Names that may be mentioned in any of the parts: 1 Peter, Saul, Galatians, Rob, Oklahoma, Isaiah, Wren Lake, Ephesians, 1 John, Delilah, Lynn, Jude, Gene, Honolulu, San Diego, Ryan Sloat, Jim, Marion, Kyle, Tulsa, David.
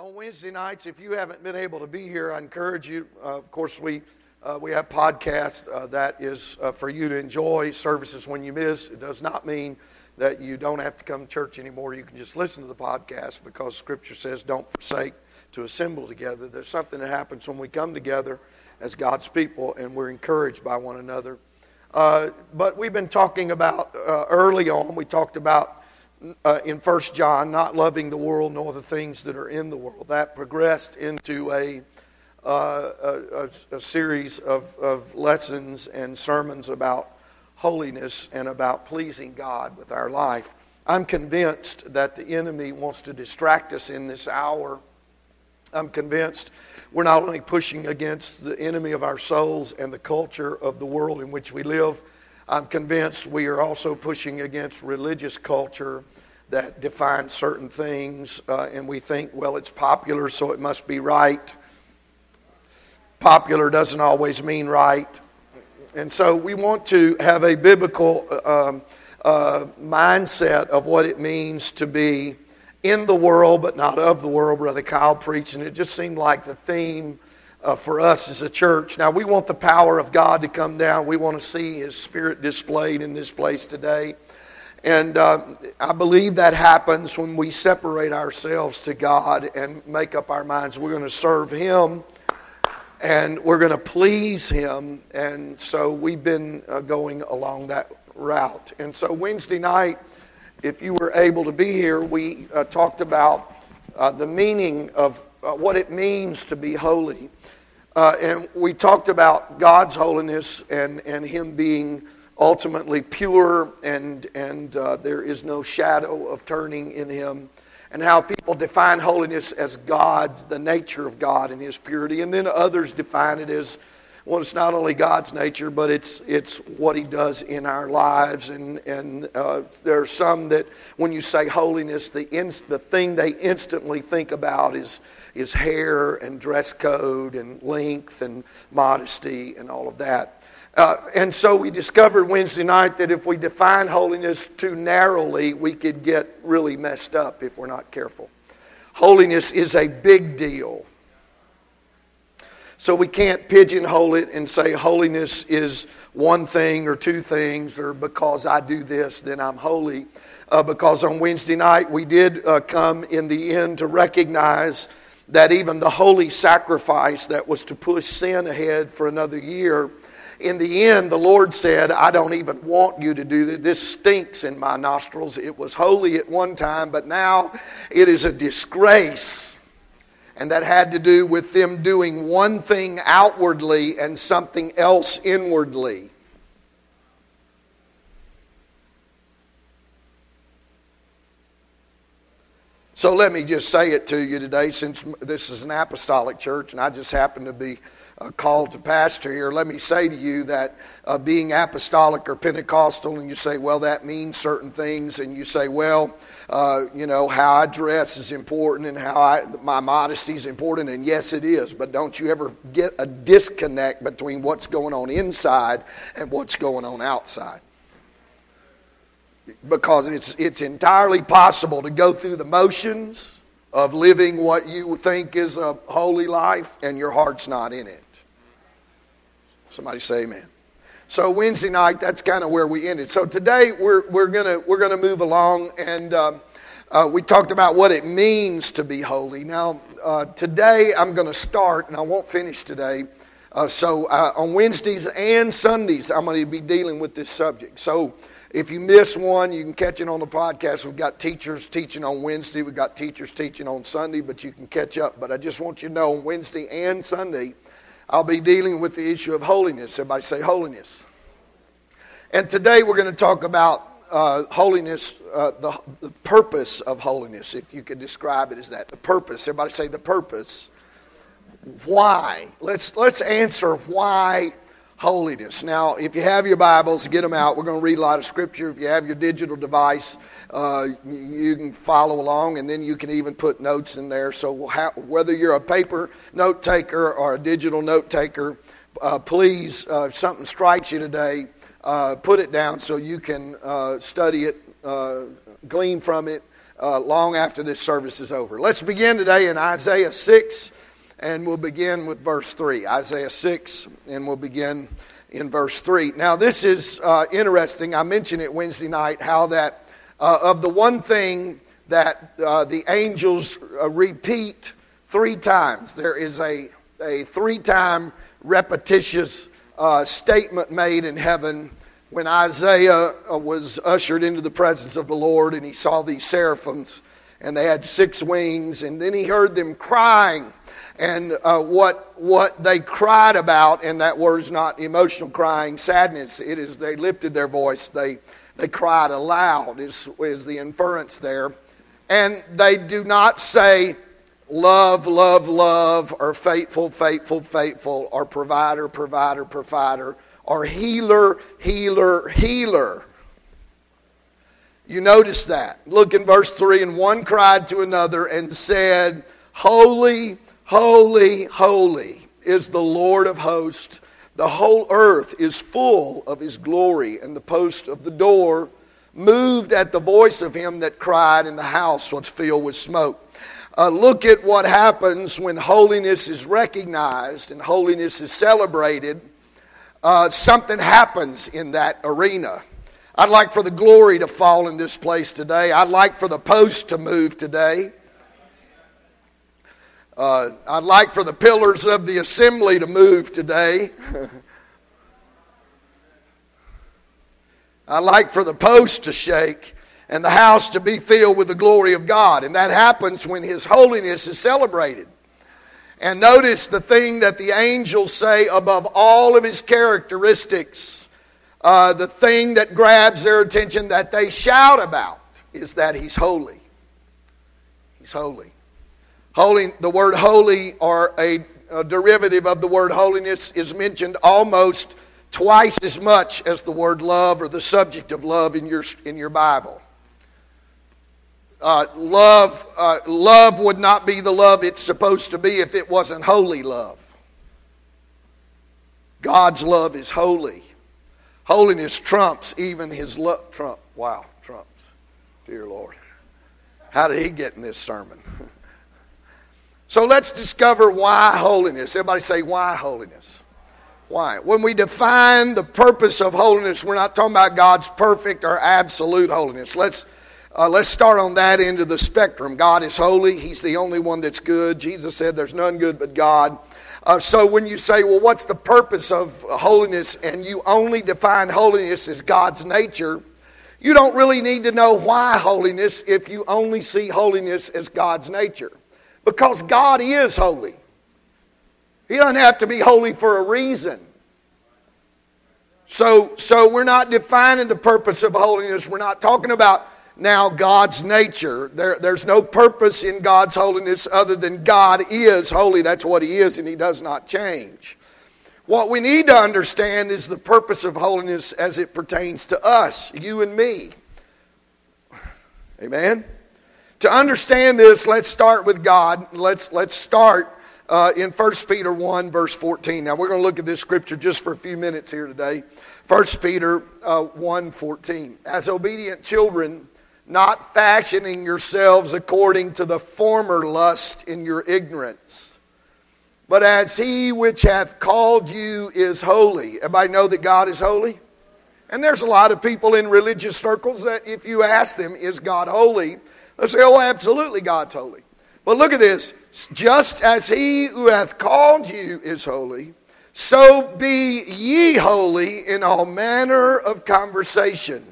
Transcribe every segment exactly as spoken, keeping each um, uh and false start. on Wednesday nights. If you haven't been able to be here, I encourage you. Uh, of course, we uh, we have podcasts uh, that is uh, for you to enjoy services when you miss. It does not mean that you don't have to come to church anymore. You can just listen to the podcast because Scripture says, "Don't forsake to assemble together." There's something that happens when we come together as God's people, and we're encouraged by one another. Uh, but we've been talking about uh, early on. We talked about. Uh, in First John, not loving the world nor the things that are in the world. That progressed into a, uh, a, a series of, of lessons and sermons about holiness and about pleasing God with our life. I'm convinced that the enemy wants to distract us in this hour. I'm convinced we're not only pushing against the enemy of our souls and the culture of the world in which we live, I'm convinced we are also pushing against religious culture that defines certain things, uh, and we think, well, it's popular, so it must be right. Popular doesn't always mean right. And so we want to have a biblical um, uh, mindset of what it means to be in the world, but not of the world. Brother Kyle preached, and it just seemed like the theme Uh, for us as a church. Now, we want the power of God to come down. We want to see His Spirit displayed in this place today. And uh, I believe that happens when we separate ourselves to God and make up our minds. We're going to serve Him and we're going to please Him. And so we've been uh, going along that route. And so Wednesday night, if you were able to be here, we uh, talked about uh, the meaning of uh, what it means to be holy. Uh, and we talked about God's holiness and, and Him being ultimately pure and, and uh, there is no shadow of turning in Him, and how people define holiness as God, the nature of God and His purity. And then others define it as, well, it's not only God's nature, but it's it's what He does in our lives. And, and uh, there are some that when you say holiness, the inst- the thing they instantly think about is is hair and dress code and length and modesty and all of that. Uh, and so we discovered Wednesday night that if we define holiness too narrowly, we could get really messed up if we're not careful. Holiness is a big deal. So we can't pigeonhole it and say holiness is one thing or two things, or because I do this, then I'm holy. Uh, because on Wednesday night, we did uh, come in the end to recognize that even the holy sacrifice that was to push sin ahead for another year, in the end, the Lord said, I don't even want you to do this. This stinks in my nostrils. It was holy at one time, but now it is a disgrace. And that had to do with them doing one thing outwardly and something else inwardly. So let me just say it to you today, since this is an apostolic church and I just happen to be called to pastor here. Let me say to you that uh, being apostolic or Pentecostal, and you say, well, that means certain things, and you say, well, uh, you know, how I dress is important and how I, my modesty is important, and yes, it is, but don't you ever get a disconnect between what's going on inside and what's going on outside. Because it's it's entirely possible to go through the motions of living what you think is a holy life and your heart's not in it. Somebody say amen. So Wednesday night, that's kind of where we ended. So today we're we're gonna we're gonna move along, and um, uh, we talked about what it means to be holy. Now uh, today I'm gonna start, and I won't finish today. Uh, so uh, on Wednesdays and Sundays I'm going to be dealing with this subject. So. If you miss one, you can catch it on the podcast. We've got teachers teaching on Wednesday. We've got teachers teaching on Sunday, but you can catch up. But I just want you to know on Wednesday and Sunday, I'll be dealing with the issue of holiness. Everybody say holiness. And today we're going to talk about uh, holiness, uh, the, the purpose of holiness, if you could describe it as that. The purpose. Everybody say the purpose. Why? Let's, let's answer why. Holiness. Now, if you have your Bibles, get them out. We're going to read a lot of Scripture. If you have your digital device, uh, you can follow along, and then you can even put notes in there. So we'll have, whether you're a paper note taker or a digital note taker, uh, please, uh, if something strikes you today, uh, put it down so you can uh, study it, uh, glean from it, uh, long after this service is over. Let's begin today in Isaiah six, and we'll begin with verse three. Isaiah six, and we'll begin in verse three. Now, this is uh, interesting. I mentioned it Wednesday night, how that uh, of the one thing that uh, the angels uh, repeat three times, there is a, a three-time repetitious uh, statement made in heaven when Isaiah was ushered into the presence of the Lord, and he saw these seraphims, and they had six wings, and then he heard them crying. And uh, what what they cried about, and that word's not emotional crying, sadness. It is they lifted their voice. They they cried aloud is, is the inference there. And they do not say, love, love, love, or faithful, faithful, faithful, or provider, provider, provider, or healer, healer, healer. You notice that. Look in verse three, and one cried to another and said, holy, holy, holy is the Lord of hosts. The whole earth is full of his glory. And the post of the door moved at the voice of him that cried, and the house was filled with smoke. Uh, look at what happens when holiness is recognized and holiness is celebrated. Uh, something happens in that arena. I'd like for the glory to fall in this place today. I'd like for the post to move today. Uh, I'd like for the pillars of the assembly to move today. I'd like for the post to shake and the house to be filled with the glory of God. And that happens when his holiness is celebrated. And notice the thing that the angels say above all of his characteristics, uh, the thing that grabs their attention that they shout about is that he's holy. He's holy. Holy. The word holy, or a, a derivative of the word holiness, is mentioned almost twice as much as the word love or the subject of love in your in your Bible. Uh, love uh, love would not be the love it's supposed to be if it wasn't holy love. God's love is holy. Holiness trumps even his love. Trump, wow, trumps. Dear Lord. How did he get in this sermon? So let's discover why holiness. Everybody say, why holiness? Why? When we define the purpose of holiness, we're not talking about God's perfect or absolute holiness. Let's Uh, let's start on that end of the spectrum. God is holy. He's the only one that's good. Jesus said there's none good but God. Uh, so when you say, well, what's the purpose of holiness, and you only define holiness as God's nature, you don't really need to know why holiness if you only see holiness as God's nature. Because God is holy. He doesn't have to be holy for a reason. So, so we're not defining the purpose of holiness. We're not talking about now God's nature. There, there's no purpose in God's holiness other than God is holy. That's what he is, and he does not change. What we need to understand is the purpose of holiness as it pertains to us, you and me. Amen? To understand this, let's start with God. Let's, let's start uh, in First Peter one, verse fourteen. Now, we're going to look at this scripture just for a few minutes here today. First Peter uh, one, fourteen. As obedient children, not fashioning yourselves according to the former lust in your ignorance, but as he which hath called you is holy. Everybody know that God is holy? And there's a lot of people in religious circles that if you ask them, is God holy? They'll say, oh, absolutely God's holy. But look at this. Just as he who hath called you is holy, so be ye holy in all manner of conversation.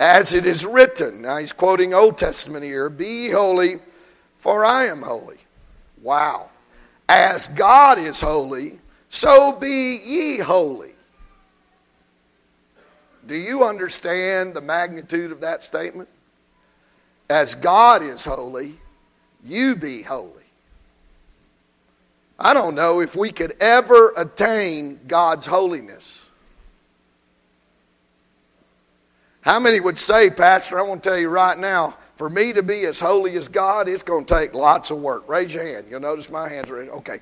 As it is written, now he's quoting Old Testament here, be holy, for I am holy. Wow. As God is holy, so be ye holy. Do you understand the magnitude of that statement? As God is holy, you be holy. I don't know if we could ever attain God's holiness. How many would say, Pastor, I want to tell you right now, for me to be as holy as God, it's going to take lots of work. Raise your hand. You'll notice my hand's raised. Okay.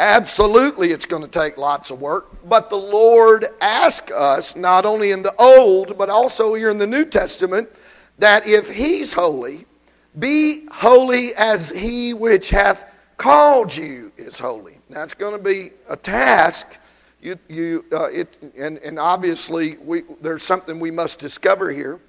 Absolutely, it's going to take lots of work. But the Lord asks us, not only in the Old, but also here in the New Testament, that if he's holy, Be holy as he which hath called you is holy. That's going to be a task. You, you, uh, it, and, and obviously we, there's something we must discover here.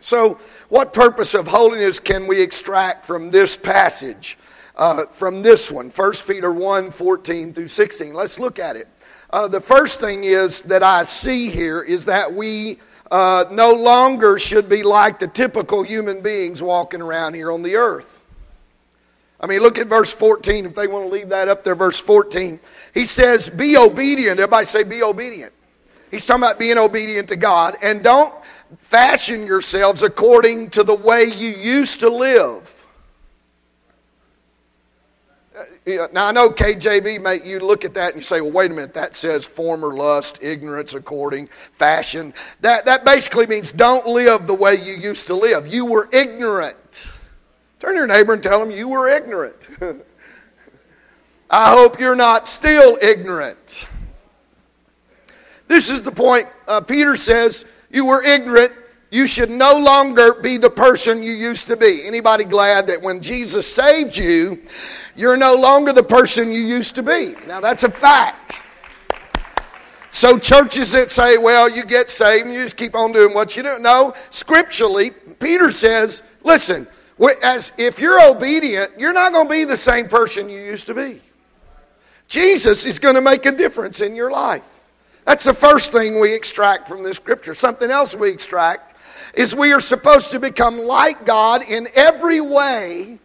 So what purpose of holiness can we extract from this passage, uh, from this one, First Peter one, fourteen through sixteen? Let's look at it. Uh, the first thing is that I see here is that we uh, no longer should be like the typical human beings walking around here on the earth. I mean, look at verse fourteen. If they want to leave that up there, verse fourteen. He says, be obedient. Everybody say, be obedient. He's talking about being obedient to God. And don't fashion yourselves according to the way you used to live. Now, I know K J V, mate, you look at that and you say, well, wait a minute. That says former lust, ignorance, according, fashion. That, that basically means don't live the way you used to live. You were ignorant. Turn to your neighbor and tell them you were ignorant. I hope you're not still ignorant. This is the point. Uh, Peter says, you were ignorant. You should no longer be the person you used to be. Anybody glad that when Jesus saved you, you're no longer the person you used to be? Now that's a fact. So churches that say, well, you get saved and you just keep on doing what you do. No, scripturally, Peter says, listen, as if you're obedient, you're not going to be the same person you used to be. Jesus is going to make a difference in your life. That's the first thing we extract from this scripture. Something else we extract is we are supposed to become like God in every way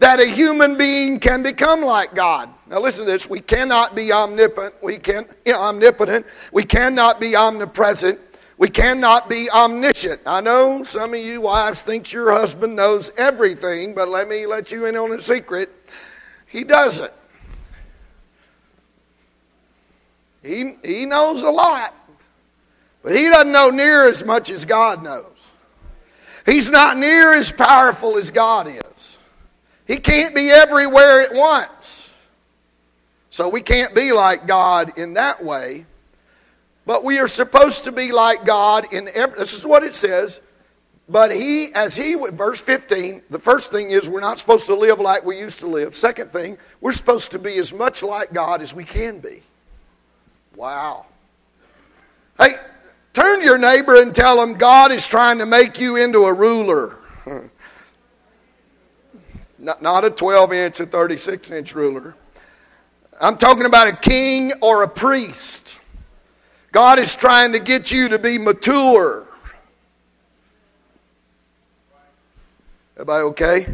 that a human being can become like God. Now listen to this. We cannot be omnipotent. We can you know, omnipotent. We cannot be omnipresent. We cannot be omniscient. I know some of you wives think your husband knows everything, but let me let you in on a secret. He doesn't. He, he knows a lot, but he doesn't know near as much as God knows. He's not near as powerful as God is. He can't be everywhere at once. So we can't be like God in that way. But we are supposed to be like God in every, this is what it says, but he, as he, verse fifteen, the first thing is we're not supposed to live like we used to live. Second thing, we're supposed to be as much like God as we can be. Wow. Hey, turn to your neighbor and tell them God is trying to make you into a ruler. Not a twelve-inch, a thirty-six-inch ruler. I'm talking about a king or a priest. God is trying to get you to be mature. Everybody okay?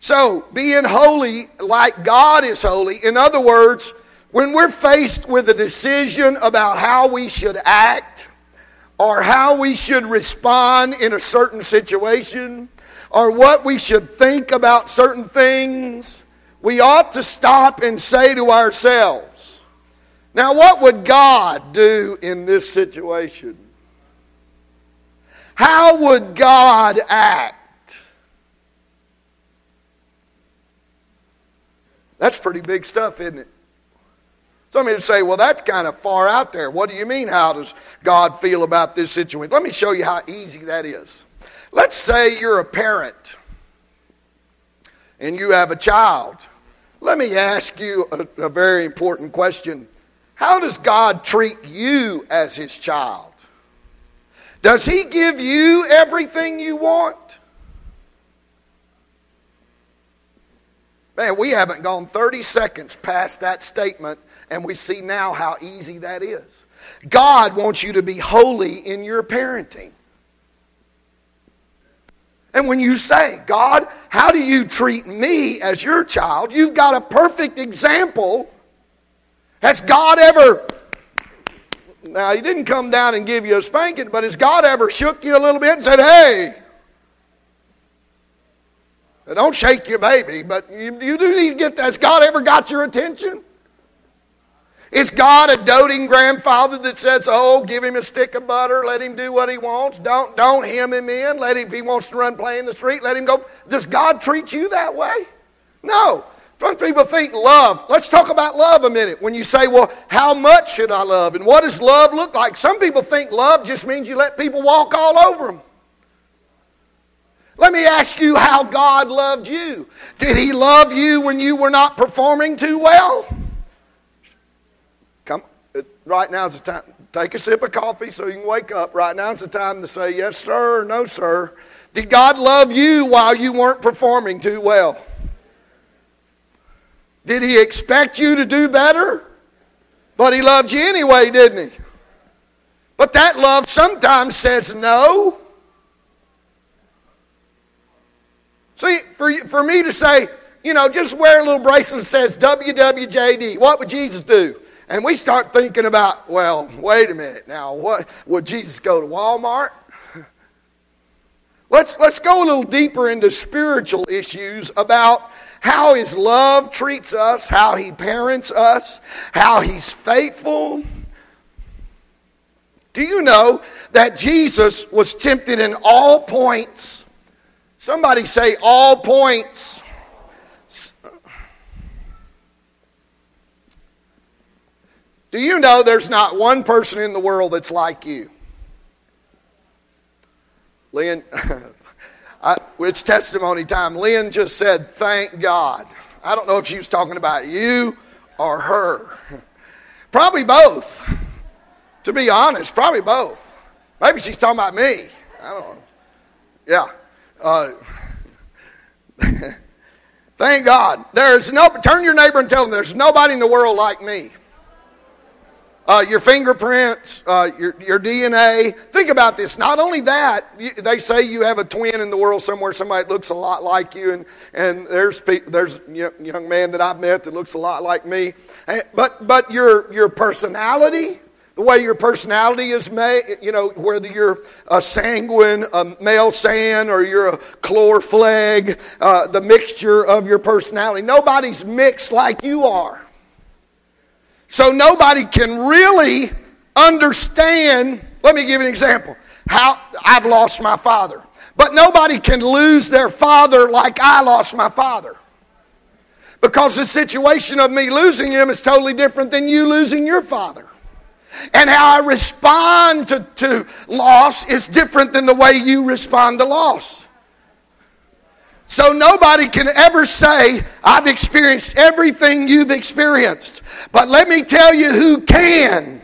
So, being holy like God is holy. In other words, when we're faced with a decision about how we should act or how we should respond in a certain situation or what we should think about certain things, we ought to stop and say to ourselves, now, what would God do in this situation? How would God act? That's pretty big stuff, isn't it? Some of you say, well, that's kind of far out there. What do you mean, how does God feel about this situation? Let me show you how easy that is. Let's say you're a parent and you have a child. Let me ask you a, a very important question. How does God treat you as his child? Does he give you everything you want? Man, we haven't gone thirty seconds past that statement, and we see now how easy that is. God wants you to be holy in your parenting. And when you say, God, how do you treat me as your child? You've got a perfect example. Has God ever, now he didn't come down and give you a spanking, but has God ever shook you a little bit and said, hey, don't shake your baby, but you, you do need to get that. Has God ever got your attention? Is God a doting grandfather that says, oh, give him a stick of butter, let him do what he wants, don't, don't hem him in, let him, if he wants to run play in the street, let him go. Does God treat you that way? No. Some people think love. Let's talk about love a minute. When you say, well, how much should I love? And what does love look like? Some people think love just means you let people walk all over them. Let me ask you how God loved you. Did He love you when you were not performing too well? Come, right now's the time. Take a sip of coffee so you can wake up. Right now's the time to say yes, sir, or no, sir. Did God love you while you weren't performing too well? Did He expect you to do better? But He loved you anyway, didn't He? But that love sometimes says no. See, for, for me to say, you know, just wear a little bracelet that says W W J D, what would Jesus do? And we start thinking about, well, wait a minute now, what would Jesus go to Walmart? Let's, let's go a little deeper into spiritual issues about how His love treats us, how He parents us, how He's faithful. Do you know that Jesus was tempted in all points? Somebody say all points. Do you know there's not one person in the world that's like you? Lynn, I, it's testimony time. Lynn just said, thank God. I don't know if she was talking about you or her. Probably both. To be honest, probably both. Maybe she's talking about me. I don't know. Yeah. Uh, thank God. There's no. Turn to your neighbor and tell them there's nobody in the world like me. Uh, your fingerprints, uh, your your D N A. Think about this. Not only that, you, they say you have a twin in the world somewhere. Somebody that looks a lot like you, and and there's people, there's a young man that I've met that looks a lot like me. But but your your personality. The way your personality is made, you know, whether you're a sanguine, a male san, or you're a chlorphleg, uh, the mixture of your personality. Nobody's mixed like you are. So nobody can really understand. Let me give you an example. How I've lost my father. But nobody can lose their father like I lost my father. Because the situation of me losing him is totally different than you losing your father. And how I respond to, to loss is different than the way you respond to loss. So nobody can ever say, I've experienced everything you've experienced. But let me tell you who can.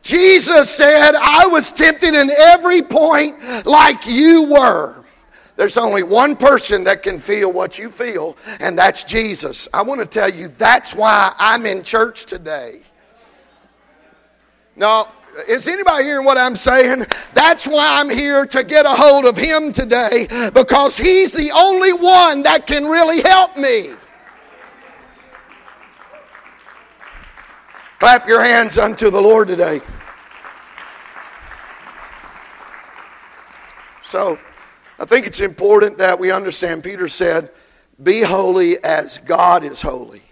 Jesus said, I was tempted in every point like you were. There's only one person that can feel what you feel, and that's Jesus. I want to tell you, that's why I'm in church today. Now, is anybody hearing what I'm saying? That's why I'm here, to get a hold of Him today, because He's the only one that can really help me. Clap your hands unto the Lord today. So, I think it's important that we understand. Peter said, be holy as God is holy.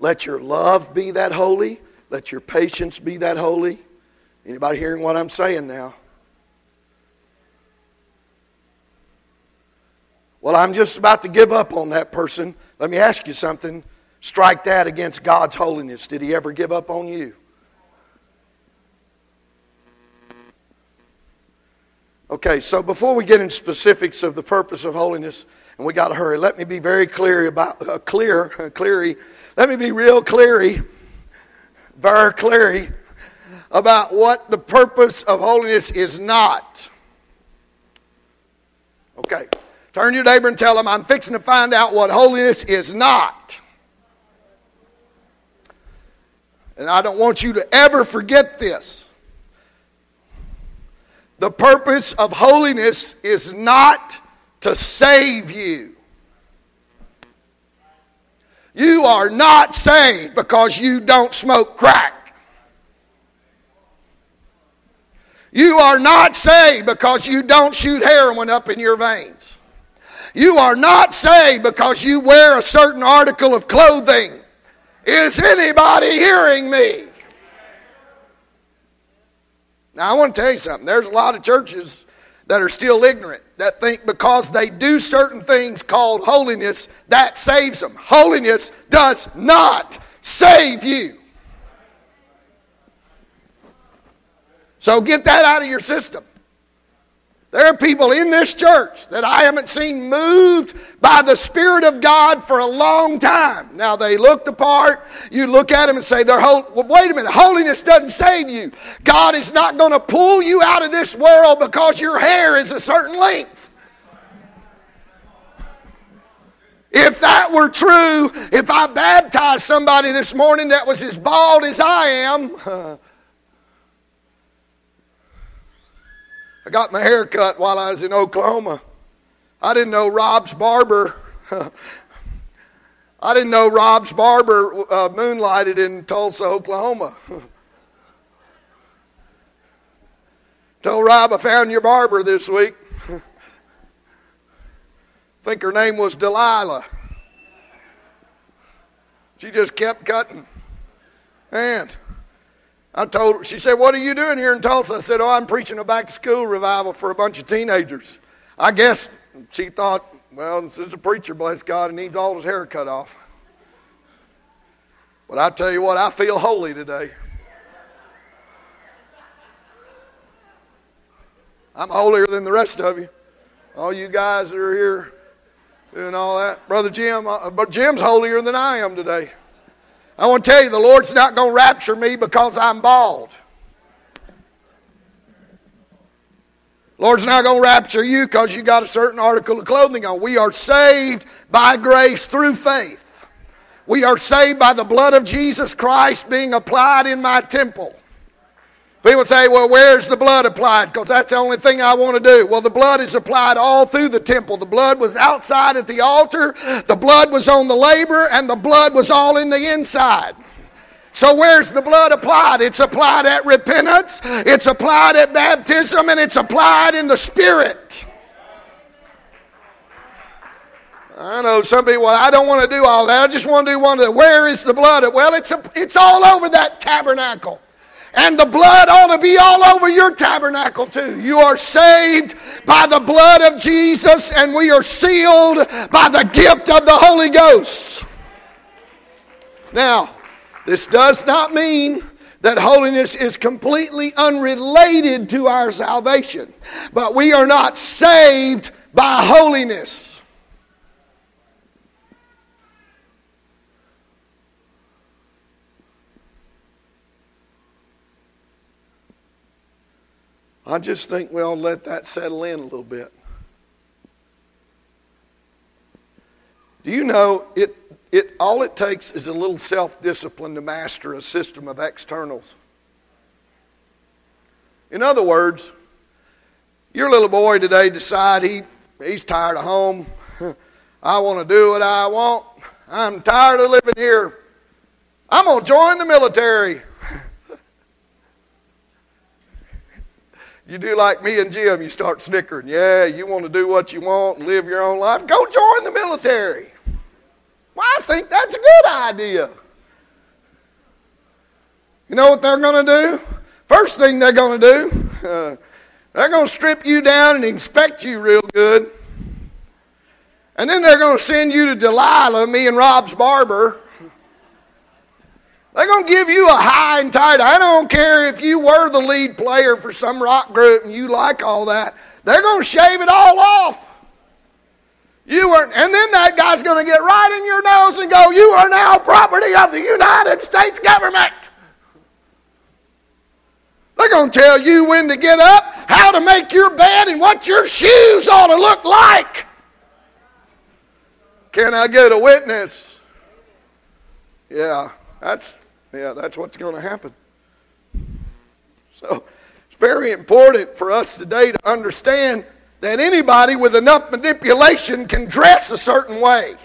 Let your love be that holy. Let your patience be that holy. Anybody hearing what I'm saying now? Well, I'm just about to give up on that person. Let me ask you something. Strike that against God's holiness. Did He ever give up on you? Okay, so before we get into specifics of the purpose of holiness, and we got to hurry, let me be very clear about, uh, clear, uh, cleary. Let me be real cleary. Very clearly about what the purpose of holiness is not. Okay, turn to your neighbor and tell them, I'm fixing to find out what holiness is not. And I don't want you to ever forget this. The purpose of holiness is not to save you. You are not saved because you don't smoke crack. You are not saved because you don't shoot heroin up in your veins. You are not saved because you wear a certain article of clothing. Is anybody hearing me? Now, I want to tell you something. There's a lot of churches that are still ignorant, that think because they do certain things called holiness, that saves them. Holiness does not save you. So get that out of your system. There are people in this church that I haven't seen moved by the Spirit of God for a long time. Now, they look the part. You look at them and say, "They're whole." Well, wait a minute. Holiness doesn't save you. God is not going to pull you out of this world because your hair is a certain length. If that were true, if I baptized somebody this morning that was as bald as I am... I got my hair cut while I was in Oklahoma. I didn't know Rob's barber. I didn't know Rob's barber uh, moonlighted in Tulsa, Oklahoma. Told Rob, I found your barber this week. I think her name was Delilah. She just kept cutting. And... I told her, she said, "What are you doing here in Tulsa?" I said, "Oh, I'm preaching a back-to-school revival for a bunch of teenagers." I guess she thought, well, this is a preacher, bless God, and needs all his hair cut off. But I tell you what, I feel holy today. I'm holier than the rest of you. All you guys that are here doing all that. Brother Jim, but Jim's holier than I am today. I want to tell you, the Lord's not going to rapture me because I'm bald. The Lord's not going to rapture you because you got a certain article of clothing on. We are saved by grace through faith. We are saved by the blood of Jesus Christ being applied in my temple. People say, "Well, where's the blood applied? Because that's the only thing I want to do." Well, the blood is applied all through the temple. The blood was outside at the altar. The blood was on the laver, and the blood was all in the inside. So where's the blood applied? It's applied at repentance. It's applied at baptism, and it's applied in the Spirit. I know some people, well, I don't want to do all that. I just want to do one of the, where is the blood? Well, it's a, it's all over that tabernacle. And the blood ought to be all over your tabernacle too. You are saved by the blood of Jesus, and we are sealed by the gift of the Holy Ghost. Now, this does not mean that holiness is completely unrelated to our salvation. But we are not saved by holiness. I just think we ought to let that settle in a little bit. Do you know, it, it, all it takes is a little self-discipline to master a system of externals. In other words, your little boy today decide he, he's tired of home. I want to do what I want. I'm tired of living here. I'm going to join the military. You do like me and Jim, you start snickering. Yeah, you want to do what you want and live your own life? Go join the military. Well, I think that's a good idea. You know what they're going to do? First thing they're going to do, uh, they're going to strip you down and inspect you real good. And then they're going to send you to Delilah, me and Rob's barber. They're going to give you a high and tight. I don't care if you were the lead player for some rock group and you like all that. They're going to shave it all off. You are, and then that guy's going to get right in your nose and go, "You are now property of the United States government." They're going to tell you when to get up, how to make your bed, and what your shoes ought to look like. Can I get a witness? Yeah, that's... Yeah, that's what's going to happen. So it's very important for us today to understand that anybody with enough manipulation can dress a certain way.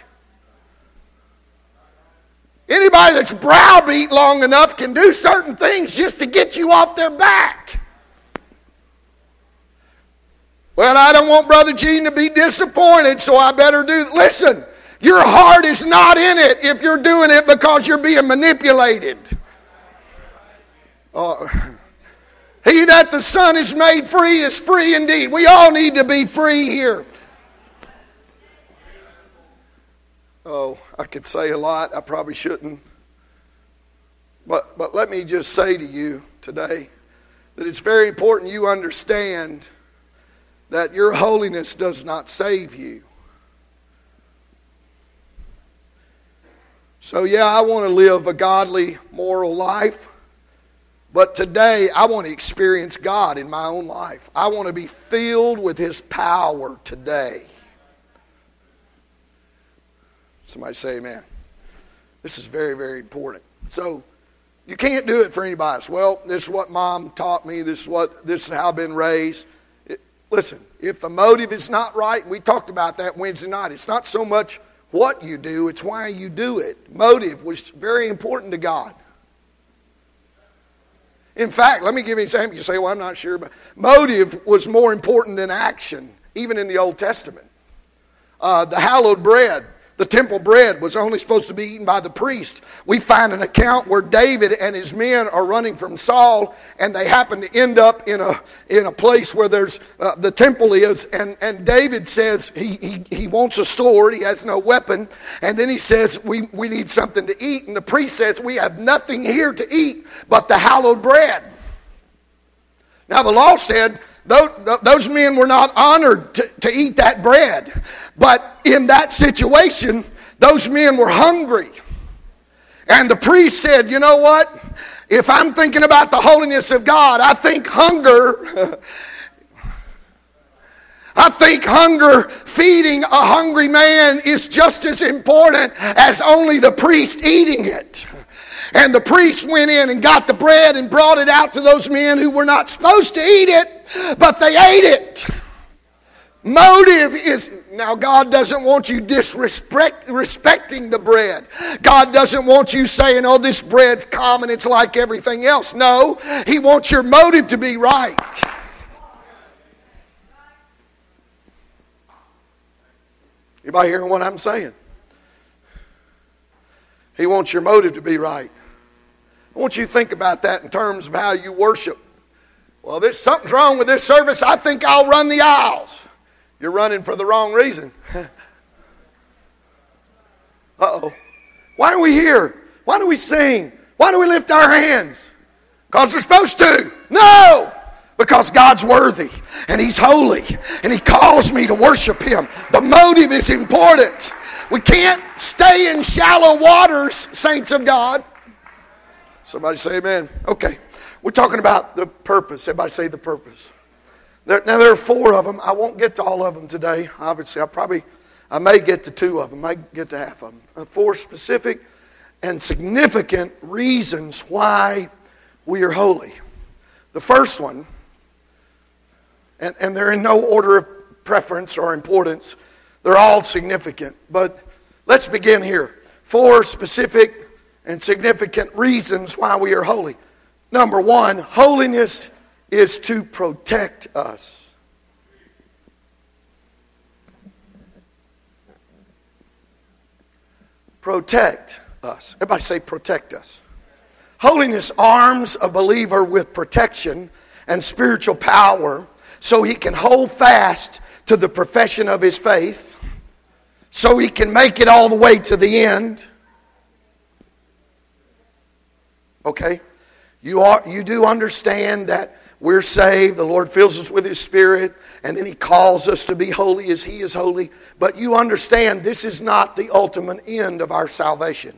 Anybody that's browbeat long enough can do certain things just to get you off their back. Well, I don't want Brother Gene to be disappointed, so I better do... Listen. Your heart is not in it if you're doing it because you're being manipulated. Uh, he that the Son is made free is free indeed. We all need to be free here. Oh, I could say a lot. I probably shouldn't. But, but let me just say to you today that it's very important you understand that your holiness does not save you. So yeah, I want to live a godly, moral life. But today, I want to experience God in my own life. I want to be filled with His power today. Somebody say amen. This is very, very important. So, you can't do it for anybody else. Well, this is what Mom taught me. This is, what, this is how I've been raised. It, listen, if the motive is not right, we talked about that Wednesday night. It's not so much what you do, it's why you do it. Motive was very important to God. In fact, let me give you an example. You say, well, I'm not sure, but motive was more important than action, even in the Old Testament. Uh, the hallowed bread, the temple bread, was only supposed to be eaten by the priest. We find an account where David and his men are running from Saul, and they happen to end up in a in a place where there's uh, the temple is, and, and David says he, he he wants a sword, he has no weapon, and then he says we, we need something to eat, and the priest says we have nothing here to eat but the hallowed bread. Now the law said those men were not honored to, to eat that bread. But in that situation, those men were hungry. And the priest said, you know what? If I'm thinking about the holiness of God, I think hunger... I think hunger, feeding a hungry man is just as important as only the priest eating it. And the priest went in and got the bread and brought it out to those men who were not supposed to eat it, but they ate it. Motive is, now God doesn't want you disrespecting the bread. God doesn't want you saying, oh, this bread's common, it's like everything else. No, He wants your motive to be right. Anybody hearing what I'm saying? He wants your motive to be right. I want you to think about that in terms of how you worship. Well, there's something's wrong with this service. I think I'll run the aisles. You're running for the wrong reason. Uh-oh. Why are we here? Why do we sing? Why do we lift our hands? Because we're supposed to. No! Because God's worthy and He's holy and He calls me to worship Him. The motive is important. We can't stay in shallow waters, saints of God. Somebody say amen. Okay. We're talking about the purpose. Everybody say the purpose. There, now, there are four of them. I won't get to all of them today, obviously. I probably, I may get to two of them. I may get to half of them. Four specific and significant reasons why we are holy. The first one, and, and they're in no order of preference or importance. They're all significant, but let's begin here. Four specific and significant reasons why we are holy. Number one, holiness is to protect us. Protect us. Everybody say protect us. Holiness arms a believer with protection and spiritual power so he can hold fast to the profession of his faith, so he can make it all the way to the end. Okay? You are, you do understand that we're saved, the Lord fills us with His Spirit, and then He calls us to be holy as He is holy. But you understand this is not the ultimate end of our salvation.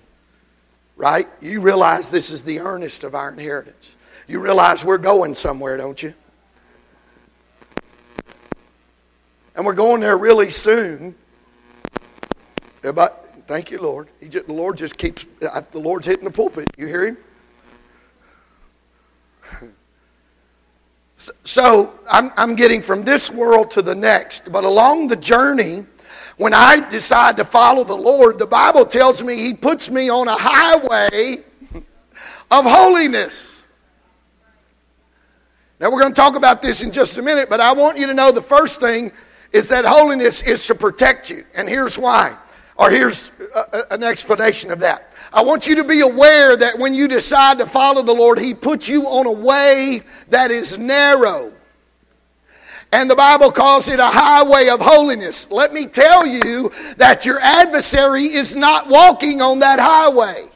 Right? You realize this is the earnest of our inheritance. You realize we're going somewhere, don't you? And we're going there really soon. Everybody, thank you, Lord. He just, the Lord just keeps, the Lord's hitting the pulpit. You hear Him? So, so I'm, I'm getting from this world to the next. But along the journey, when I decide to follow the Lord, the Bible tells me He puts me on a highway of holiness. Now, we're going to talk about this in just a minute, but I want you to know the first thing is that holiness is to protect you. And here's why, or here's a, a, an explanation of that. I want you to be aware that when you decide to follow the Lord, He puts you on a way that is narrow. And the Bible calls it a highway of holiness. Let me tell you that your adversary is not walking on that highway.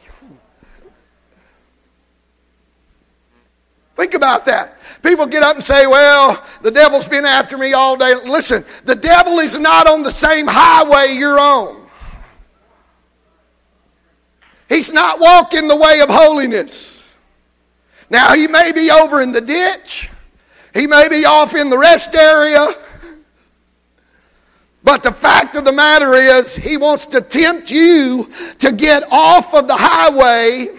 Think about that. People get up and say, well, the devil's been after me all day. Listen, the devil is not on the same highway you're on. He's not walking the way of holiness. Now, he may be over in the ditch. He may be off in the rest area. But the fact of the matter is, he wants to tempt you to get off of the highway.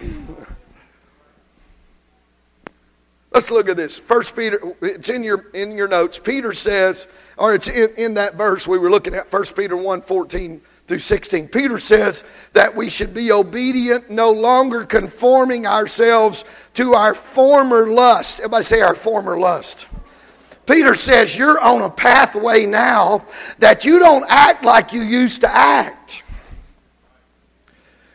Let's look at this. First Peter, it's in your in your notes. Peter says, or it's in, in that verse we were looking at, First Peter one, fourteen through sixteen. Peter says that we should be obedient, no longer conforming ourselves to our former lust. Everybody say our former lust. Peter says you're on a pathway now that you don't act like you used to act.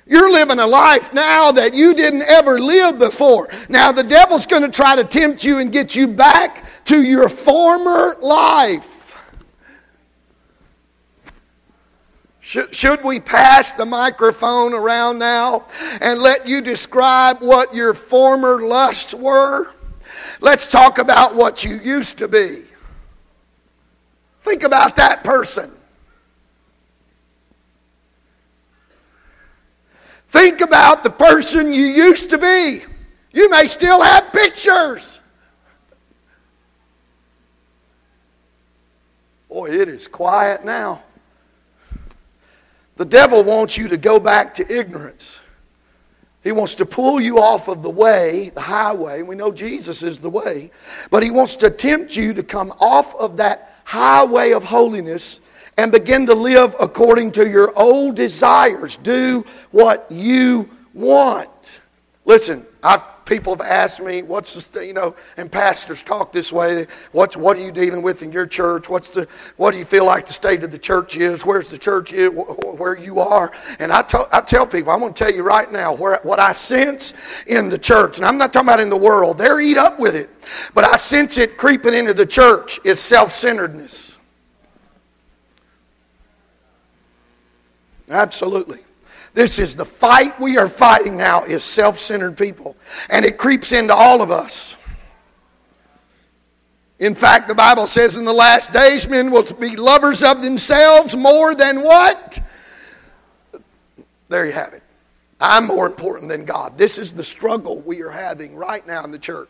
You're living a life now that you didn't ever live before. Now the devil's going to try to tempt you and get you back to your former life. Should, should we pass the microphone around now and let you describe what your former lusts were? Let's talk about what you used to be. Think about that person. Think about the person you used to be. You may still have pictures. Boy, it is quiet now. The devil wants you to go back to ignorance. He wants to pull you off of the way, the highway. We know Jesus is the way. But he wants to tempt you to come off of that highway of holiness and begin to live according to your old desires. Do what you want. Listen, I've, people have asked me, what's the, st-, you know, and pastors talk this way, what's, what are you dealing with in your church? What's the, what do you feel like the state of the church is? Where's the church is, where you are? And I, to, I tell people, I'm going to tell you right now where, what I sense in the church, and I'm not talking about in the world, they're eat up with it, but I sense it creeping into the church is self-centeredness. Absolutely. This is the fight we are fighting now is self-centered people. And it creeps into all of us. In fact, the Bible says in the last days men will be lovers of themselves more than what? There you have it. I'm more important than God. This is the struggle we are having right now in the church.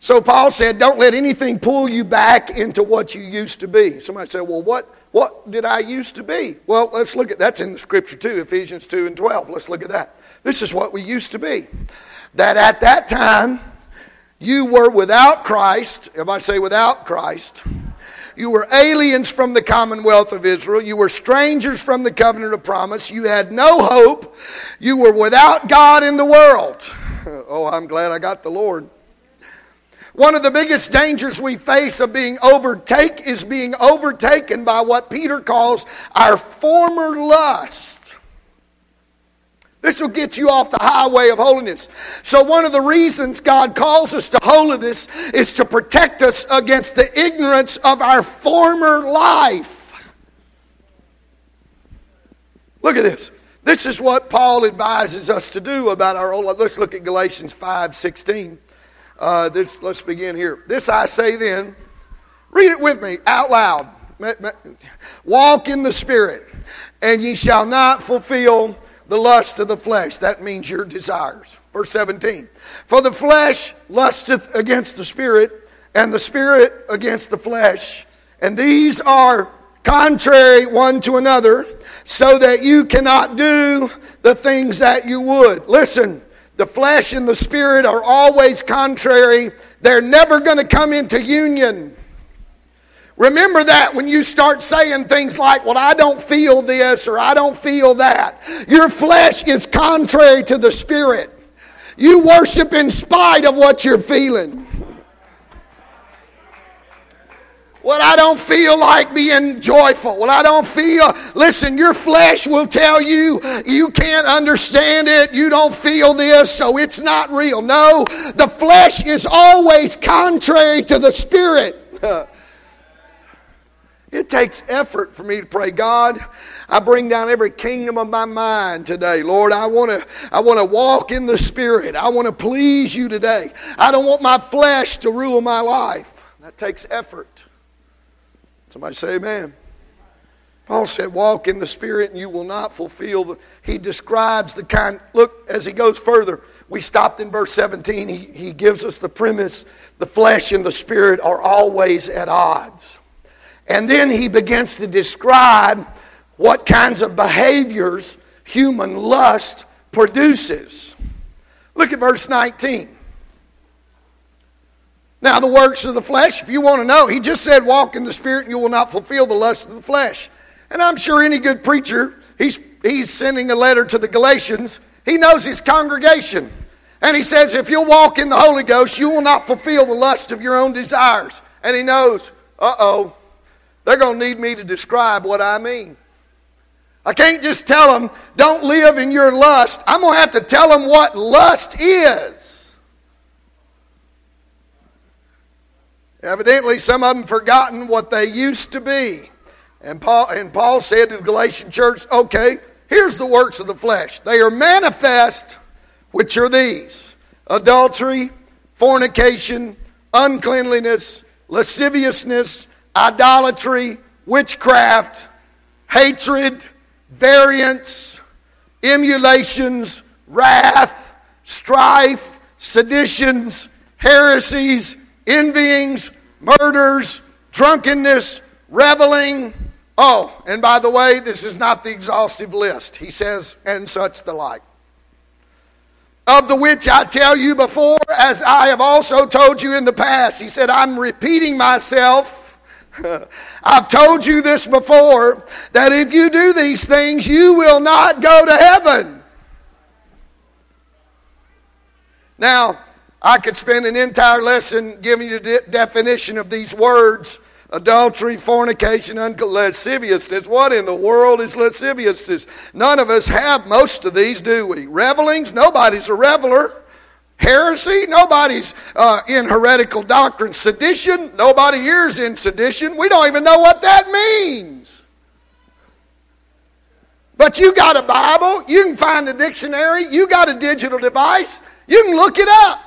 So Paul said, don't let anything pull you back into what you used to be. Somebody said, well, what, what did I used to be? Well, let's look at, that's in the scripture too, Ephesians two and twelve. Let's look at that. This is what we used to be. That at that time, you were without Christ. If I say without Christ, you were aliens from the commonwealth of Israel. You were strangers from the covenant of promise. You had no hope. You were without God in the world. Oh, I'm glad I got the Lord. One of the biggest dangers we face of being overtake is being overtaken by what Peter calls our former lust. This will get you off the highway of holiness. So one of the reasons God calls us to holiness is to protect us against the ignorance of our former life. Look at this. This is what Paul advises us to do about our old life. Let's look at Galatians five sixteen. Uh, this, let's begin here. This I say then, read it with me out loud. Walk in the Spirit, and ye shall not fulfill the lust of the flesh. That means your desires. Verse seventeen. For the flesh lusteth against the Spirit, and the Spirit against the flesh. And these are contrary one to another, so that you cannot do the things that you would. Listen. The flesh and the spirit are always contrary. They're never going to come into union. Remember that when you start saying things like, well, I don't feel this or I don't feel that. Your flesh is contrary to the spirit. You worship in spite of what you're feeling. Well, I don't feel like being joyful. Well, I don't feel... Listen, your flesh will tell you, you can't understand it, you don't feel this, so it's not real. No, the flesh is always contrary to the spirit. It, It takes effort for me to pray, God, I bring down every kingdom of my mind today. Lord, I want to I want to walk in the Spirit. I want to please you today. I don't want my flesh to rule my life. That takes effort. Somebody say amen. Paul said, walk in the Spirit and you will not fulfill the... He describes the kind... Look, as he goes further, we stopped in verse seventeen. He, he gives us the premise, the flesh and the Spirit are always at odds. And then he begins to describe what kinds of behaviors human lust produces. Look at verse nineteen. Now the works of the flesh, if you want to know, he just said, walk in the Spirit and you will not fulfill the lust of the flesh. And I'm sure any good preacher, he's, he's sending a letter to the Galatians. He knows his congregation. And he says, if you'll walk in the Holy Ghost, you will not fulfill the lust of your own desires. And he knows, uh-oh, they're going to need me to describe what I mean. I can't just tell them, don't live in your lust. I'm going to have to tell them what lust is. Evidently, some of them forgotten what they used to be. And Paul, and Paul said to the Galatian church, okay, here's the works of the flesh. They are manifest, which are these: adultery, fornication, uncleanliness, lasciviousness, idolatry, witchcraft, hatred, variance, emulations, wrath, strife, seditions, heresies, envyings, murders, drunkenness, reveling. Oh, and by the way, this is not the exhaustive list. He says, and such the like. Of the which I tell you before, as I have also told you in the past. He said, I'm repeating myself. I've told you this before, that if you do these things, you will not go to heaven. Now, I could spend an entire lesson giving you the de- definition of these words. Adultery, fornication, and lasciviousness. What in the world is lasciviousness? None of us have most of these, do we? Revelings? Nobody's a reveler. Heresy? Nobody's uh, in heretical doctrine. Sedition? Nobody here's in sedition. We don't even know what that means. But you got a Bible. You can find a dictionary. You got a digital device. You can look it up.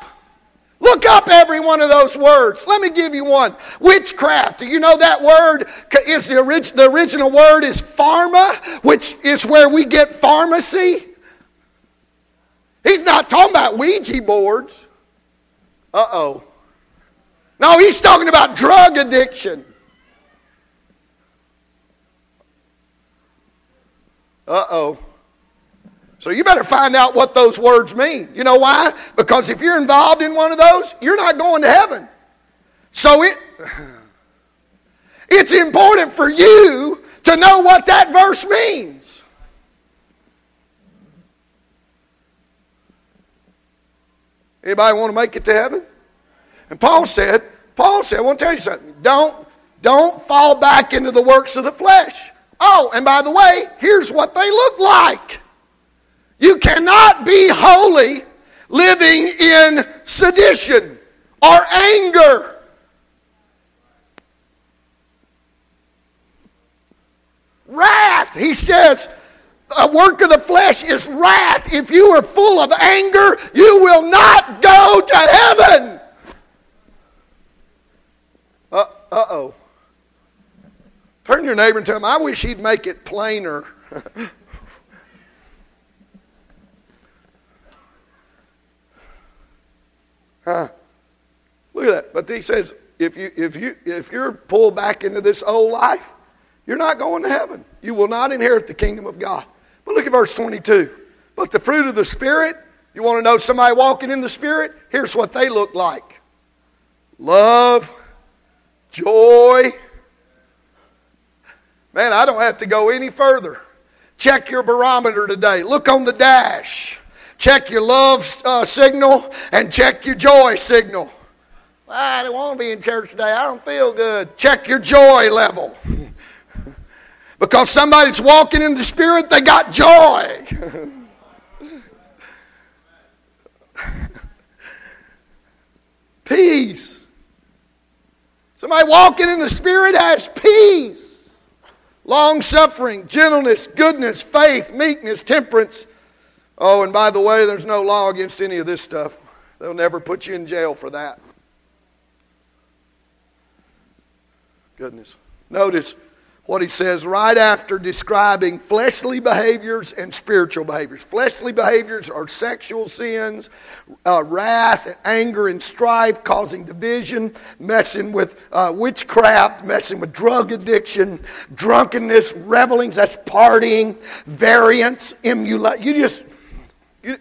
Look up every one of those words. Let me give you one. Witchcraft. Do you know that word is the, orig- the original word is pharma, which is where we get pharmacy? He's not talking about Ouija boards. Uh-oh. No, he's talking about drug addiction. Uh-oh. So you better find out what those words mean. You know why? Because if you're involved in one of those, you're not going to heaven. So it it's important for you to know what that verse means. Anybody want to make it to heaven? And Paul said, Paul said, I want to tell you something. Don't, don't fall back into the works of the flesh. Oh, and by the way, here's what they look like. You cannot be holy living in sedition or anger. Wrath, he says, a work of the flesh is wrath. If you are full of anger, you will not go to heaven. Uh, uh-oh. Turn to your neighbor and tell him, I wish he'd make it plainer. Huh. Look at that. But he says, if you if you if you're pulled back into this old life, you're not going to heaven. You will not inherit the kingdom of God. But look at verse twenty-two. But the fruit of the Spirit, you want to know somebody walking in the Spirit? Here's what they look like: love, joy. Man, I don't have to go any further. Check your barometer today. Look on the dash. Check your love uh, signal and check your joy signal. I don't want to be in church today. I don't feel good. Check your joy level. Because somebody's walking in the Spirit, they got joy. Peace. Somebody walking in the Spirit has peace. long-suffering, gentleness, goodness, faith, meekness, temperance. Oh, and by the way, there's no law against any of this stuff. They'll never put you in jail for that. Goodness. Notice what he says right after describing fleshly behaviors and spiritual behaviors. Fleshly behaviors are sexual sins, uh, wrath, and anger, and strife, causing division, messing with uh, witchcraft, messing with drug addiction, drunkenness, revelings, that's partying, variance, emulation. You just, you,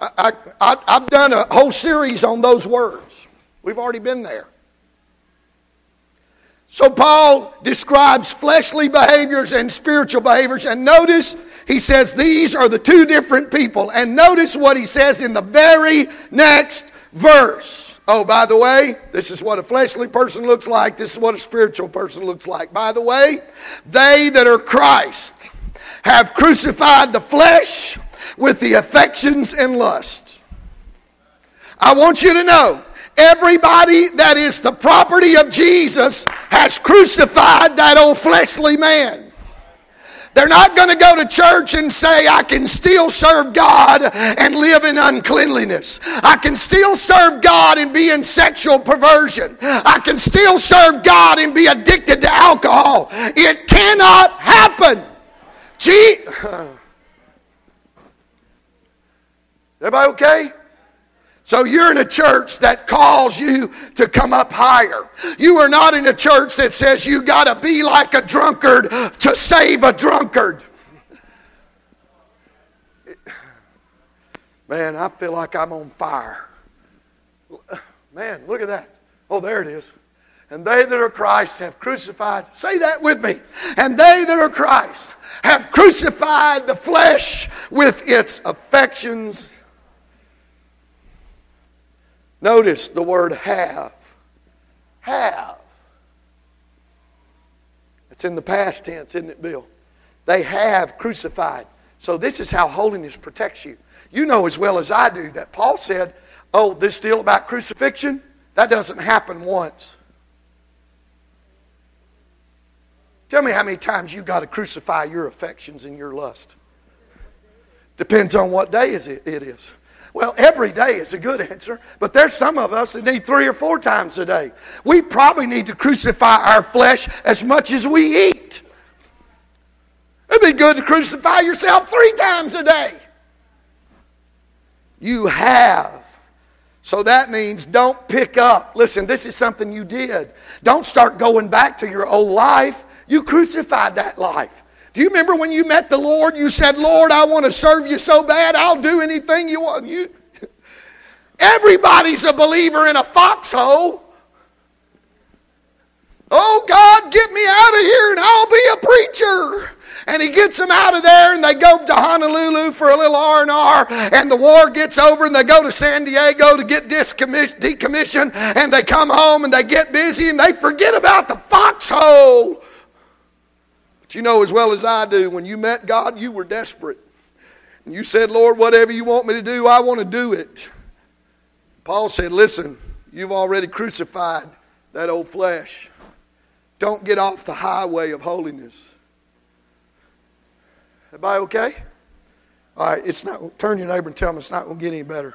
I, I, I've done a whole series on those words. We've already been there. So Paul describes fleshly behaviors and spiritual behaviors. And notice he says these are the two different people. And notice what he says in the very next verse. Oh, by the way, this is what a fleshly person looks like. This is what a spiritual person looks like. By the way, they that are Christ have crucified the flesh with the affections and lusts. I want you to know, everybody that is the property of Jesus has crucified that old fleshly man. They're not going to go to church and say, I can still serve God and live in uncleanliness. I can still serve God and be in sexual perversion. I can still serve God and be addicted to alcohol. It cannot happen. Gee. Everybody okay? So you're in a church that calls you to come up higher. You are not in a church that says you got to be like a drunkard to save a drunkard. Man, I feel like I'm on fire. Man, look at that. Oh, there it is. And they that are Christ have crucified. Say that with me. And they that are Christ have crucified the flesh with its affections. Notice the word have. Have. It's in the past tense, isn't it, Bill? They have crucified. So this is how holiness protects you. You know as well as I do that Paul said, oh, this deal about crucifixion, that doesn't happen once. Tell me how many times you got to crucify your affections and your lust. Depends on what day it is. Well, every day is a good answer, but there's some of us that need three or four times a day. We probably need to crucify our flesh as much as we eat. It'd be good to crucify yourself three times a day. You have. So that means don't pick up. Listen, this is something you did. Don't start going back to your old life. You crucified that life. Do you remember when you met the Lord, you said, Lord, I want to serve you so bad, I'll do anything you want. You, everybody's a believer in a foxhole. Oh, God, get me out of here and I'll be a preacher. And he gets them out of there and they go to Honolulu for a little R and R and the war gets over and they go to San Diego to get decommissioned and they come home and they get busy and they forget about the foxhole. You know as well as I do, when you met God, you were desperate. And you said, Lord, whatever you want me to do, I want to do it. Paul said, listen, you've already crucified that old flesh. Don't get off the highway of holiness. Everybody okay? All right, it's not, turn to your neighbor and tell them it's not going to get any better.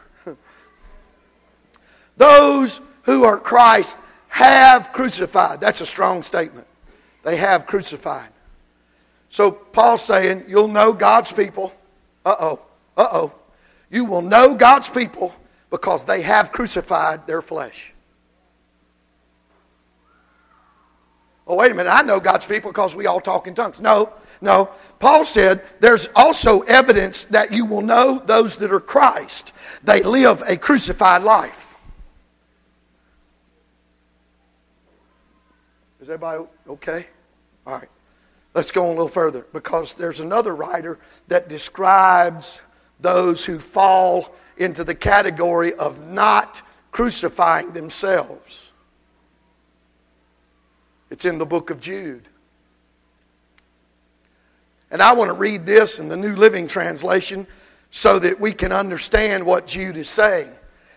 Those who are Christ have crucified. That's a strong statement. They have crucified. So Paul's saying, you'll know God's people. Uh-oh, uh-oh. You will know God's people because they have crucified their flesh. Oh, wait a minute, I know God's people because we all talk in tongues. No, no. Paul said there's also evidence that you will know those that are Christ. They live a crucified life. Is everybody okay? All right. Let's go on a little further because there's another writer that describes those who fall into the category of not crucifying themselves. It's in the book of Jude. And I want to read this in the New Living Translation so that we can understand what Jude is saying.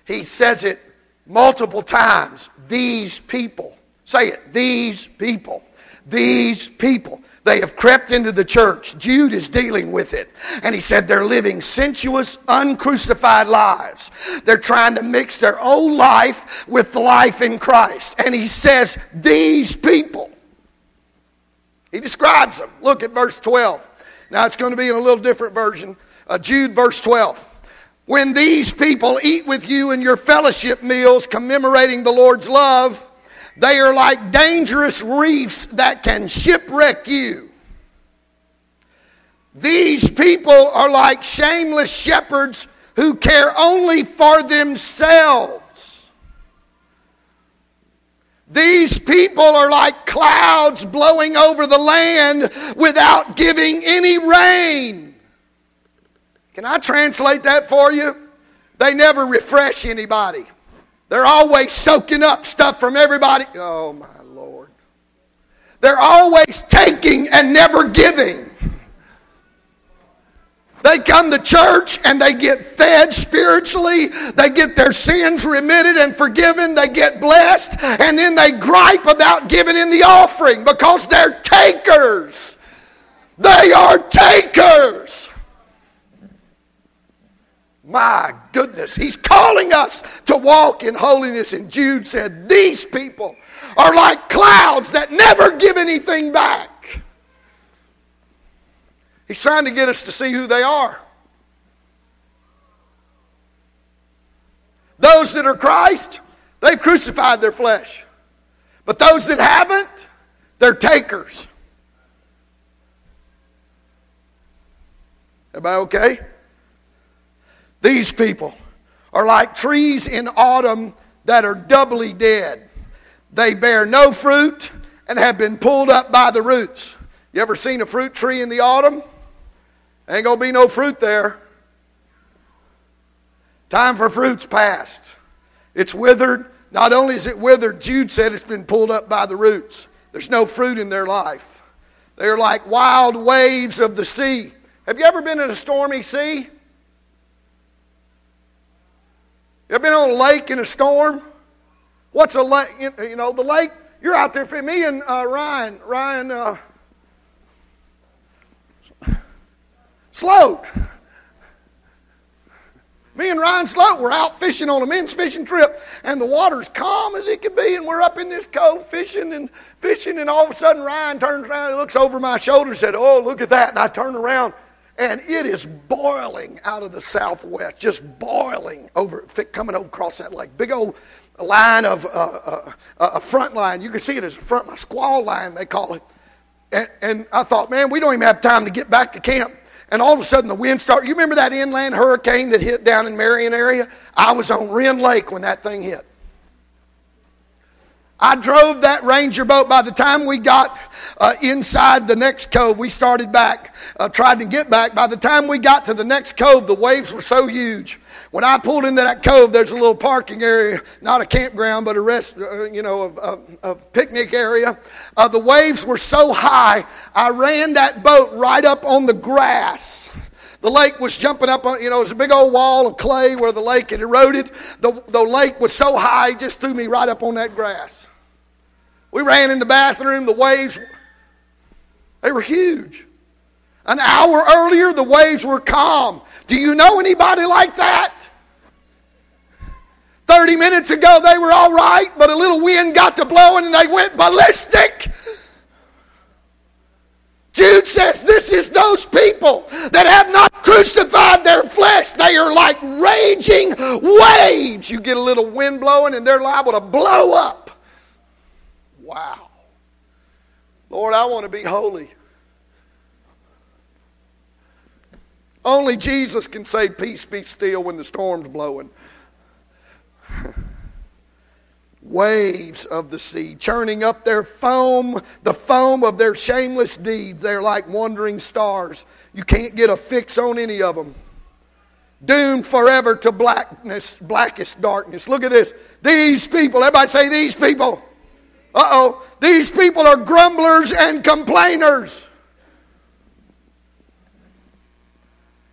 He says it multiple times. These people. Say it. These people. These people. They have crept into the church. Jude is dealing with it. And he said they're living sensuous, uncrucified lives. They're trying to mix their old life with the life in Christ. And he says these people, he describes them. Look at verse twelve. Now it's going to be in a little different version. Uh, Jude verse twelve. When these people eat with you in your fellowship meals commemorating the Lord's love, they are like dangerous reefs that can shipwreck you. These people are like shameless shepherds who care only for themselves. These people are like clouds blowing over the land without giving any rain. Can I translate that for you? They never refresh anybody. They're always soaking up stuff from everybody. Oh, my Lord. They're always taking and never giving. They come to church and they get fed spiritually. They get their sins remitted and forgiven. They get blessed. And then they gripe about giving in the offering because they're takers. They are takers. My goodness, he's calling us to walk in holiness. And Jude said, these people are like clouds that never give anything back. He's trying to get us to see who they are. Those that are Christ, they've crucified their flesh. But those that haven't, they're takers. Am I okay? These people are like trees in autumn that are doubly dead. They bear no fruit and have been pulled up by the roots. You ever seen a fruit tree in the autumn? Ain't gonna be no fruit there. Time for fruit's past. It's withered. Not only is it withered, Jude said it's been pulled up by the roots. There's no fruit in their life. They are like wild waves of the sea. Have you ever been in a stormy sea? You ever been on a lake in a storm? What's a lake? You know, the lake, you're out there. For me and uh, Ryan, Ryan uh, Sloat. Me and Ryan Sloat were out fishing on a men's fishing trip, and the water's calm as it could be, and we're up in this cove fishing and fishing, and all of a sudden Ryan turns around and looks over my shoulder and said, oh, look at that, and I turn around. And it is boiling out of the southwest, just boiling over, coming over across that lake. Big old line of a uh, uh, uh, front line. You can see it as a front line, squall line they call it. And, and I thought, man, we don't even have time to get back to camp. And all of a sudden the wind started. You remember that inland hurricane that hit down in Marion area? I was on Wren Lake when that thing hit. I drove that Ranger boat. By the time we got uh, inside the next cove, we started back, uh, tried to get back. By the time we got to the next cove, the waves were so huge. When I pulled into that cove, there's a little parking area, not a campground, but a rest, uh, you know, a, a, a picnic area. Uh, the waves were so high, I ran that boat right up on the grass. The lake was jumping up on, you know, it was a big old wall of clay where the lake had eroded. The, the lake was so high, it just threw me right up on that grass. We ran in the bathroom, the waves, they were huge. An hour earlier, the waves were calm. Do you know anybody like that? thirty minutes ago, they were all right, but a little wind got to blowing and they went ballistic. Jude says this is those people that have not crucified their flesh. They are like raging waves. You get a little wind blowing and they're liable to blow up. Wow. Lord, I want to be holy. Only Jesus can say, peace be still when the storm's blowing. Waves of the sea, churning up their foam, the foam of their shameless deeds. They're like wandering stars. You can't get a fix on any of them. Doomed forever to blackness, blackest darkness. Look at this. These people, everybody say these people. Uh-oh, these people are grumblers and complainers.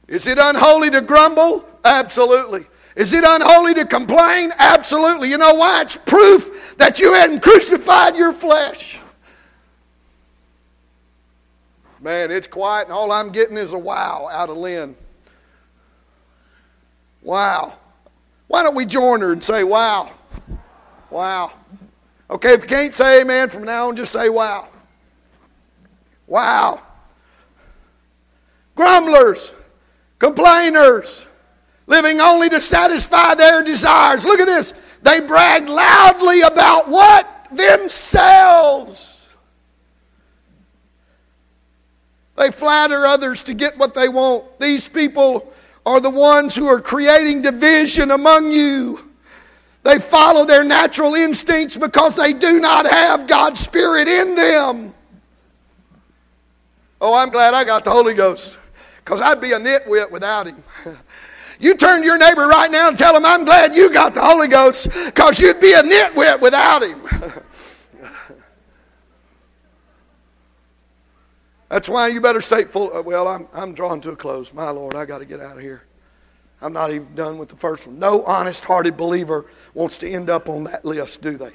Is it unholy to grumble? Absolutely. Is it unholy to complain? Absolutely. You know why? It's proof that you hadn't crucified your flesh. Man, it's quiet, and all I'm getting is a wow out of Lynn. Wow. Why don't we join her and say wow? Wow. Okay, if you can't say amen from now on, just say wow. Wow. Grumblers, complainers, living only to satisfy their desires. Look at this. They brag loudly about what? Themselves. They flatter others to get what they want. These people are the ones who are creating division among you. They follow their natural instincts because they do not have God's Spirit in them. Oh, I'm glad I got the Holy Ghost, because I'd be a nitwit without him. You turn to your neighbor right now and tell him, I'm glad you got the Holy Ghost, because you'd be a nitwit without him. That's why you better stay full. Well, I'm, I'm drawn to a close. My Lord, I got to get out of here. I'm not even done with the first one. No honest-hearted believer wants to end up on that list, do they?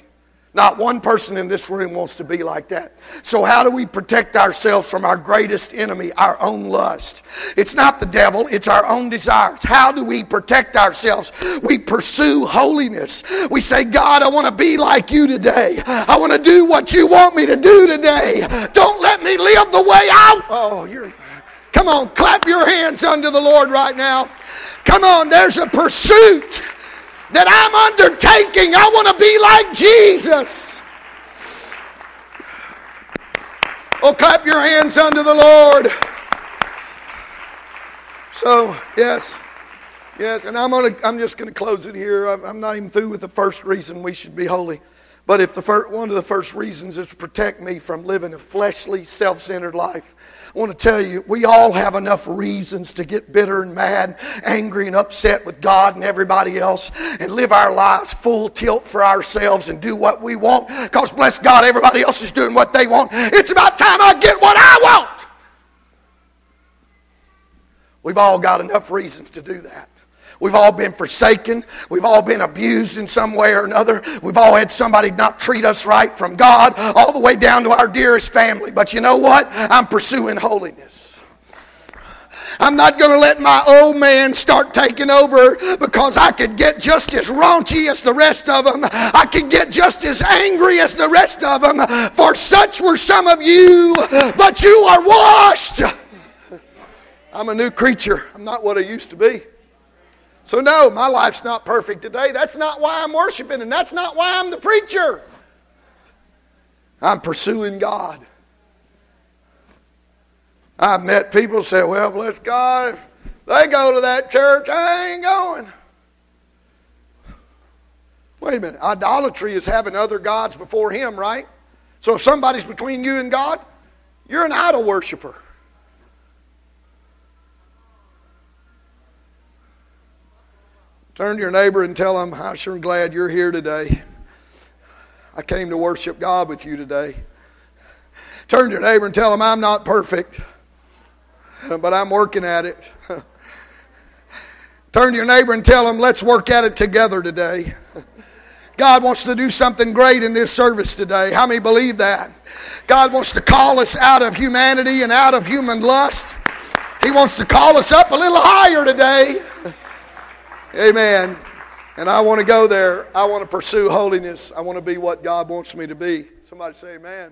Not one person in this room wants to be like that. So how do we protect ourselves from our greatest enemy, our own lust? It's not the devil, it's our own desires. How do we protect ourselves? We pursue holiness. We say, God, I want to be like you today. I want to do what you want me to do today. Don't let me live the way I... Oh, you're... Come on, clap your hands unto the Lord right now. Come on, there's a pursuit that I'm undertaking. I want to be like Jesus. Oh, clap your hands unto the Lord. So, yes, yes, and I'm gonna, I'm just going to close it here. I'm, I'm not even through with the first reason we should be holy. But if the first, one of the first reasons is to protect me from living a fleshly, self-centered life. I want to tell you, we all have enough reasons to get bitter and mad, angry and upset with God and everybody else, and live our lives full tilt for ourselves and do what we want, because bless God, everybody else is doing what they want. It's about time I get what I want. We've all got enough reasons to do that. We've all been forsaken. We've all been abused in some way or another. We've all had somebody not treat us right, from God all the way down to our dearest family. But you know what? I'm pursuing holiness. I'm not going to let my old man start taking over, because I could get just as raunchy as the rest of them. I could get just as angry as the rest of them. For such were some of you, but you are washed. I'm a new creature. I'm not what I used to be. So no, my life's not perfect today. That's not why I'm worshiping, and that's not why I'm the preacher. I'm pursuing God. I've met people who say, well, bless God, if they go to that church, I ain't going. Wait a minute. Idolatry is having other gods before him, right? So if somebody's between you and God, you're an idol worshiper. Turn to your neighbor and tell them, I'm sure glad you're here today. I came to worship God with you today. Turn to your neighbor and tell them, I'm not perfect, but I'm working at it. Turn to your neighbor and tell them, let's work at it together today. God wants to do something great in this service today. How many believe that? God wants to call us out of humanity and out of human lust. He wants to call us up a little higher today. Amen. And I want to go there. I want to pursue holiness. I want to be what God wants me to be. Somebody say amen.